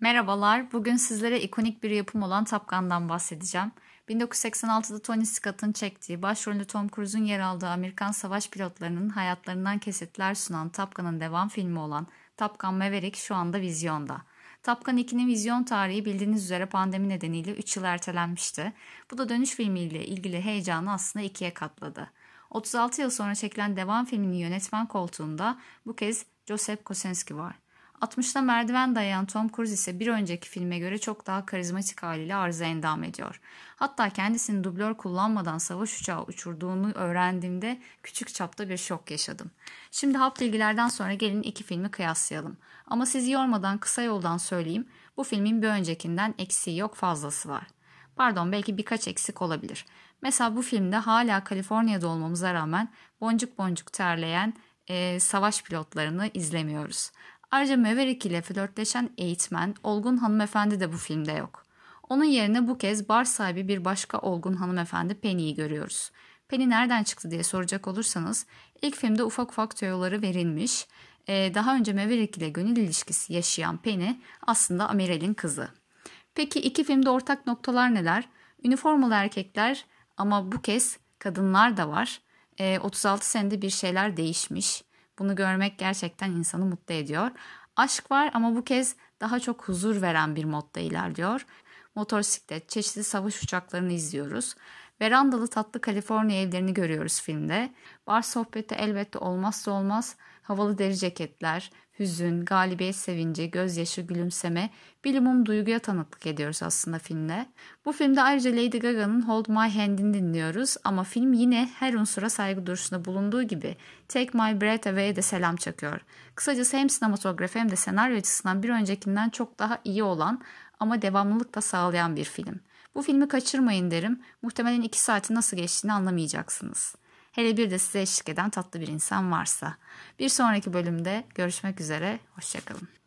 Merhabalar, bugün sizlere ikonik bir yapım olan Top Gun'dan bahsedeceğim. 1986'da Tony Scott'ın çektiği, başrolünde Tom Cruise'un yer aldığı Amerikan savaş pilotlarının hayatlarından kesitler sunan Top Gun'ın devam filmi olan Top Gun Maverick şu anda vizyonda. Top Gun 2'nin vizyon tarihi bildiğiniz üzere pandemi nedeniyle 3 yıl ertelenmişti. Bu da dönüş filmiyle ilgili heyecanı aslında ikiye katladı. 36 yıl sonra çekilen devam filminin yönetmen koltuğunda bu kez Joseph Kosinski var. 60'ta merdiven dayayan Tom Cruise ise bir önceki filme göre çok daha karizmatik haliyle arıza endam ediyor. Hatta kendisini dublör kullanmadan savaş uçağı uçurduğunu öğrendiğimde küçük çapta bir şok yaşadım. Şimdi hap bilgilerden sonra gelin iki filmi kıyaslayalım. Ama sizi yormadan kısa yoldan söyleyeyim, bu filmin bir öncekinden eksiği yok fazlası var. Pardon, belki birkaç eksik olabilir. Mesela bu filmde hala Kaliforniya'da olmamıza rağmen boncuk boncuk terleyen savaş pilotlarını izlemiyoruz. Ayrıca Maverick ile flörtleşen eğitmen, olgun hanımefendi de bu filmde yok. Onun yerine bu kez bar sahibi bir başka olgun hanımefendi Penny'yi görüyoruz. Penny nereden çıktı diye soracak olursanız, ilk filmde ufak ufak tüyoları verilmiş, daha önce Maverick ile gönül ilişkisi yaşayan Penny aslında Amiral'in kızı. Peki iki filmde ortak noktalar neler? Üniformalı erkekler ama bu kez kadınlar da var. 36 senede bir şeyler değişmiş. Bunu görmek gerçekten insanı mutlu ediyor. Aşk var ama bu kez daha çok huzur veren bir modda ilerliyor. Motosiklet, çeşitli savaş uçaklarını izliyoruz. Verandalı tatlı Kaliforniya evlerini görüyoruz filmde. Bar sohbeti elbette olmazsa olmaz. Havalı deri ceketler, hüzün, galibiyet sevinci, gözyaşı, gülümseme, bilimum duyguya tanıklık ediyoruz aslında filmde. Bu filmde ayrıca Lady Gaga'nın Hold My Hand'ini dinliyoruz ama film yine her unsura saygı duruşunda bulunduğu gibi Take My Breath Away'e de selam çakıyor. Kısacası hem sinematografi hem de senaryo açısından bir öncekinden çok daha iyi olan ama devamlılık da sağlayan bir film. Bu filmi kaçırmayın derim, muhtemelen 2 saati nasıl geçtiğini anlamayacaksınız. Hele bir de size eşlik eden tatlı bir insan varsa. Bir sonraki bölümde görüşmek üzere, hoşçakalın.